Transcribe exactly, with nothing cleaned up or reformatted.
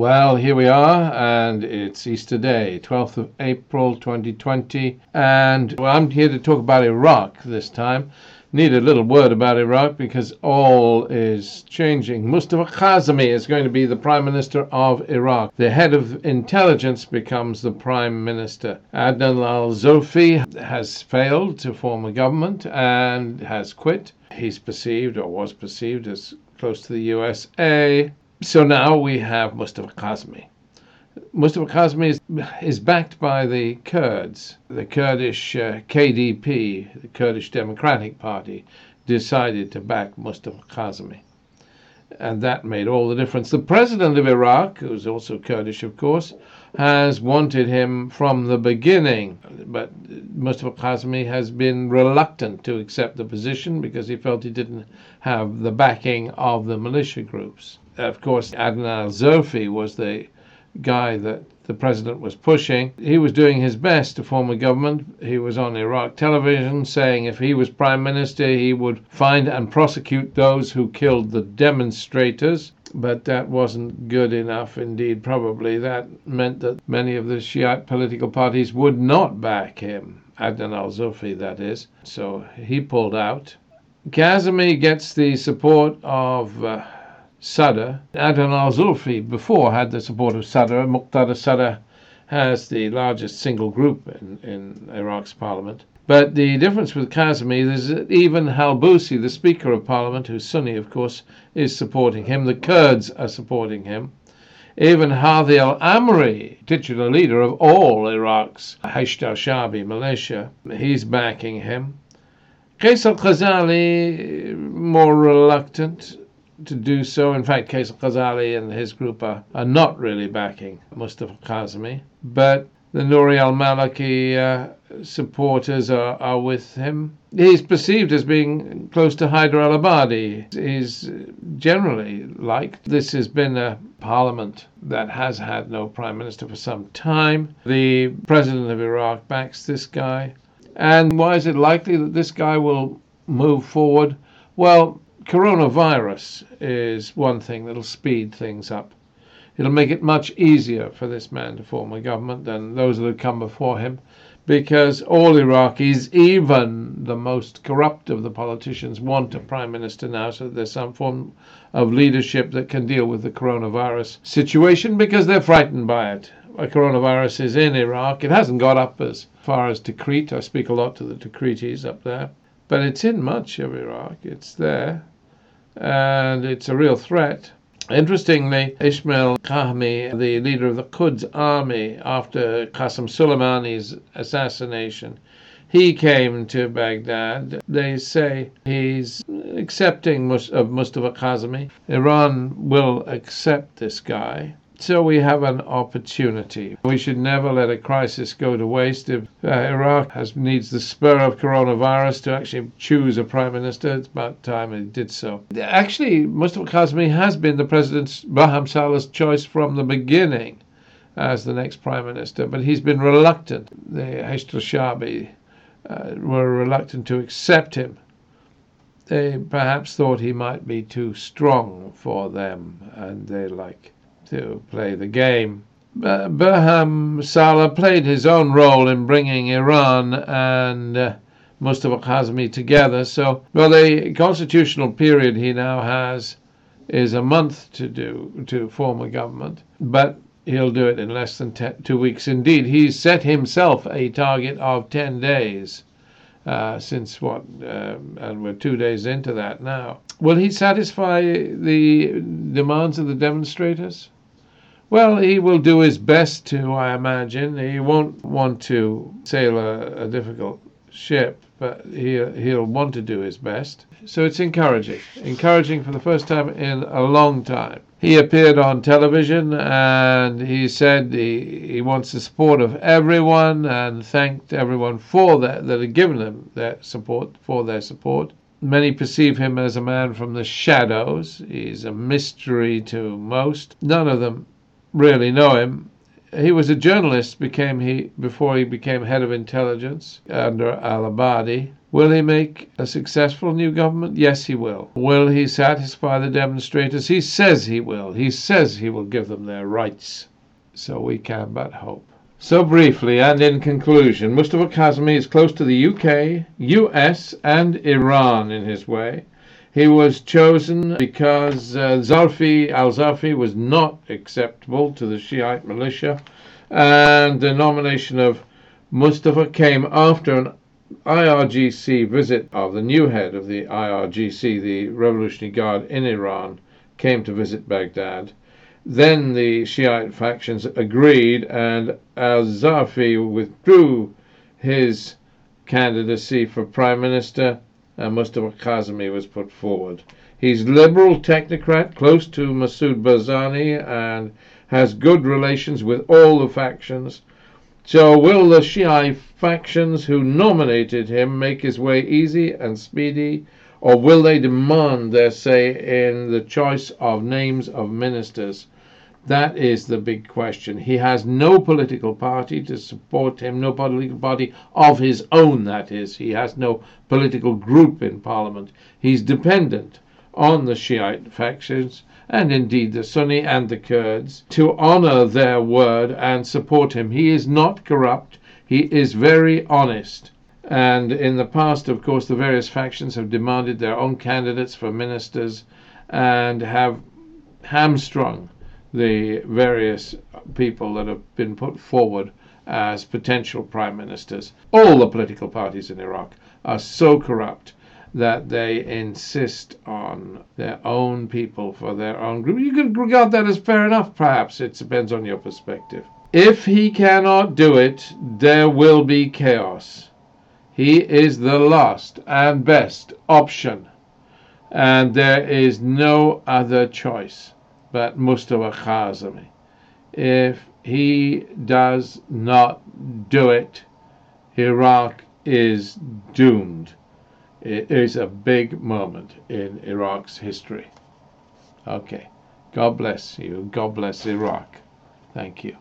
Well, here we are, and it's Easter Day, twelfth of April twenty twenty, and well, I'm here to talk about Iraq this time. Need a little word about Iraq because all is changing. Mustafa Kadhimi is going to be the Prime Minister of Iraq. The head of intelligence becomes the Prime Minister. Adnan al-Zofi has failed to form a government and has quit. He's perceived, or was perceived, as close to the U S A. So now we have Mustafa Kadhimi. Mustafa Kadhimi is, is backed by the Kurds. The Kurdish uh, K D P, the Kurdish Democratic Party, decided to back Mustafa Kadhimi. And that made all the difference. The president of Iraq, who's also Kurdish, of course, has wanted him from the beginning. But Mustafa Kadhimi has been reluctant to accept the position because he felt he didn't have the backing of the militia groups. Of course, Adnan al-Zofi was the guy that the president was pushing. He was doing his best to form a government. He was on Iraq television saying if he was prime minister, he would find and prosecute those who killed the demonstrators. But that wasn't good enough. Indeed, probably that meant that many of the Shiite political parties would not back him, Adnan al-Zofi, that is. So he pulled out. Kadhimi gets the support of Uh, Sadr. Adnan al-Zurfi before had the support of Sadr. Muqtada Sadr has the largest single group in, in Iraq's parliament. But the difference with Kadhimi is that even Halbusi, the Speaker of Parliament, who's Sunni, of course, is supporting him. The Kurds are supporting him. Even Hadi al-Amri, titular leader of all Iraq's Hashd al-Shaabi militia, he's backing him. Qais al-Khazali, more reluctant to do so. In fact, Qais al-Khazali and his group are, are not really backing Mustafa Kadhimi. But the Nouri al-Maliki uh, supporters are, are with him. He's perceived as being close to Haider al-Abadi. He's generally liked. This has been a parliament that has had no prime minister for some time. The president of Iraq backs this guy. And why is it likely that this guy will move forward? Well, coronavirus is one thing that'll speed things up. It'll make it much easier for this man to form a government than those that have come before him, because all Iraqis, even the most corrupt of the politicians, want a prime minister now so that there's some form of leadership that can deal with the coronavirus situation, because they're frightened by it. A coronavirus is in Iraq. It hasn't got up as far as Tikrit. I speak a lot to the Tikritis up there, but it's in much of Iraq. It's there. And it's a real threat. Interestingly, Esmail Ghaani, the leader of the Quds army after Qasem Soleimani's assassination, he came to Baghdad. They say he's accepting of Mustafa Kadhimi. Iran will accept this guy. So we have an opportunity. We should never let a crisis go to waste. If uh, Iraq has, needs the spur of coronavirus to actually choose a prime minister, it's about time it did so. Actually, Mustafa Kadhimi has been the president's, Barham Salih's choice from the beginning as the next prime minister, but he's been reluctant. The Hashd al-Shaabi uh, were reluctant to accept him. They perhaps thought he might be too strong for them, and they like to play the game. Barham Salih played his own role in bringing Iran and uh, Mustafa Kadhimi together. So, well, the constitutional period he now has is a month to do to form a government, but he'll do it in less than ten, two weeks. Indeed, he's set himself a target of ten days. Uh, since what, uh, and we're two days into that now. Will he satisfy the demands of the demonstrators? Well, he will do his best to, I imagine. He won't want to sail a, a difficult ship, but he, he'll want to do his best. So it's encouraging. Encouraging for the first time in a long time. He appeared on television and he said he, he wants the support of everyone and thanked everyone for that, that had given him their support, for their support. Many perceive him as a man from the shadows. He's a mystery to most. None of them really know him. He was a journalist became he before he became head of intelligence under al-Abadi. Will he make a successful new government? Yes, he will. Will he satisfy the demonstrators? He says he will. He says he will give them their rights. So we can but hope. So briefly and in conclusion, Mustafa Kadhimi is close to the U K, U S and Iran in his way. He was chosen because uh, Zalfi al-Zurfi was not acceptable to the Shiite militia, and the nomination of Mustafa came after an I R G C visit of the new head of the I R G C, the Revolutionary Guard in Iran, came to visit Baghdad. Then the Shiite factions agreed, and al-Zurfi withdrew his candidacy for prime minister, and Mustafa Kadhimi was put forward. He's liberal technocrat, close to Masood Barzani, and has good relations with all the factions. So will the Shiite factions who nominated him make his way easy and speedy, or will they demand their say in the choice of names of ministers? That is the big question. He has no political party to support him, no political party of his own, that is. He has no political group in parliament. He's dependent on the Shiite factions, and indeed the Sunni and the Kurds, to honor their word and support him. He is not corrupt. He is very honest. And in the past, of course, the various factions have demanded their own candidates for ministers and have hamstrung the various people that have been put forward as potential prime ministers. All the political parties in Iraq are so corrupt that they insist on their own people for their own group. You could regard that as fair enough, perhaps. It depends on your perspective. If he cannot do it, there will be chaos. He is the last and best option, and there is no other choice but Mustafa Kadhimi. If he does not do it, Iraq is doomed. It is a big moment in Iraq's history. Okay. God bless you. God bless Iraq. Thank you.